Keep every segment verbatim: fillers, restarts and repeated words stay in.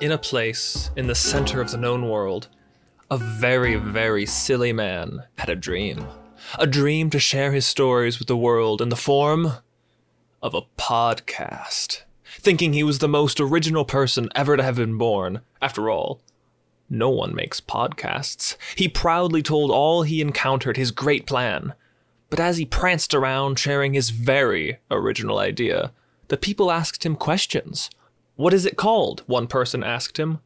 in a place in the center of the known world, a very, very silly man had a dream. A dream to share his stories with the world in the form of a podcast. Thinking he was the most original person ever to have been born. After all, no one makes podcasts. He proudly told all he encountered his great plan. But as he pranced around sharing his very original idea, the people asked him questions. What is it called? One person asked him.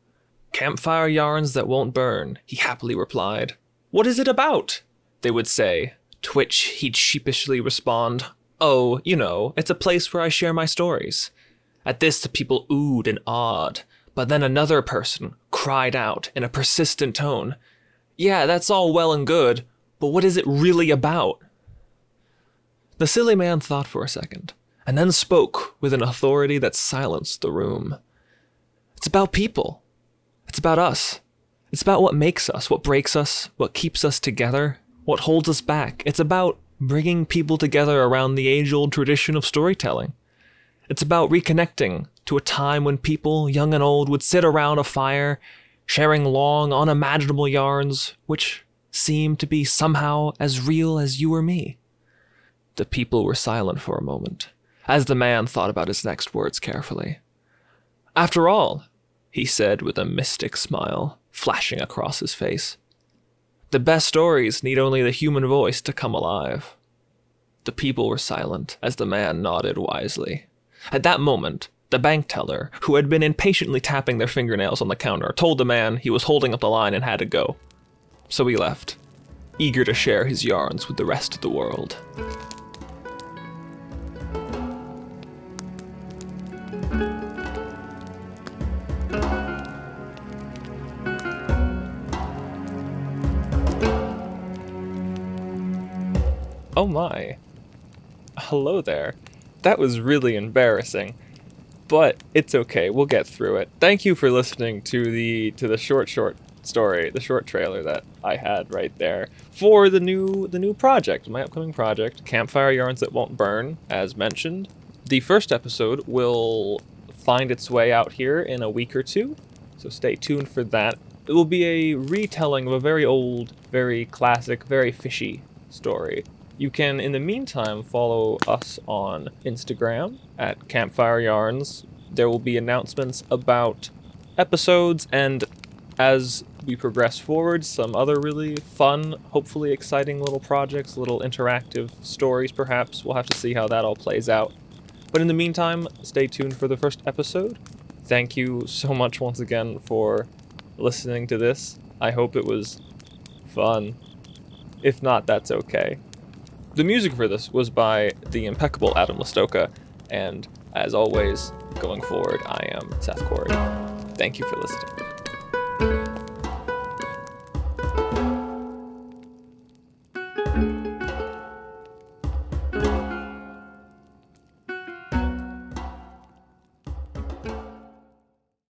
Campfire Yarns That Won't Burn, he happily replied. What is it about? They would say, to which he'd sheepishly respond, oh, you know, it's a place where I share my stories. At this, the people oohed and awed, but then another person cried out in a persistent tone, yeah, that's all well and good, but what is it really about? The silly man thought for a second, and then spoke with an authority that silenced the room. It's about people. It's about us. It's about what makes us, what breaks us, what keeps us together, what holds us back. It's about bringing people together around the age-old tradition of storytelling. It's about reconnecting to a time when people, young and old, would sit around a fire, sharing long, unimaginable yarns, which seemed to be somehow as real as you or me. The people were silent for a moment, as the man thought about his next words carefully. After all, he said with a mystic smile, flashing across his face, the best stories need only the human voice to come alive. The people were silent as the man nodded wisely. At that moment, the bank teller, who had been impatiently tapping their fingernails on the counter, told the man he was holding up the line and had to go. So he left, eager to share his yarns with the rest of the world. Oh my. Hello there. That was really embarrassing, but it's okay. We'll get through it. Thank you for listening to the to the short short story, the short trailer that I had right there for the new the new project, my upcoming project, Campfire Yarns That Won't Burn, as mentioned. The first episode will find its way out here in a week or two, so stay tuned for that. It will be a retelling of a very old, very classic, very fishy story. You can, in the meantime, follow us on Instagram at Campfire Yarns. There will be announcements about episodes and, as we progress forward, some other really fun, hopefully exciting little projects, little interactive stories perhaps. We'll have to see how that all plays out. But in the meantime, stay tuned for the first episode. Thank you so much once again for listening to this. I hope it was fun. If not, that's okay. The music for this was by the impeccable Adam Listoka, and as always, going forward, I am Seth Corey. Thank you for listening.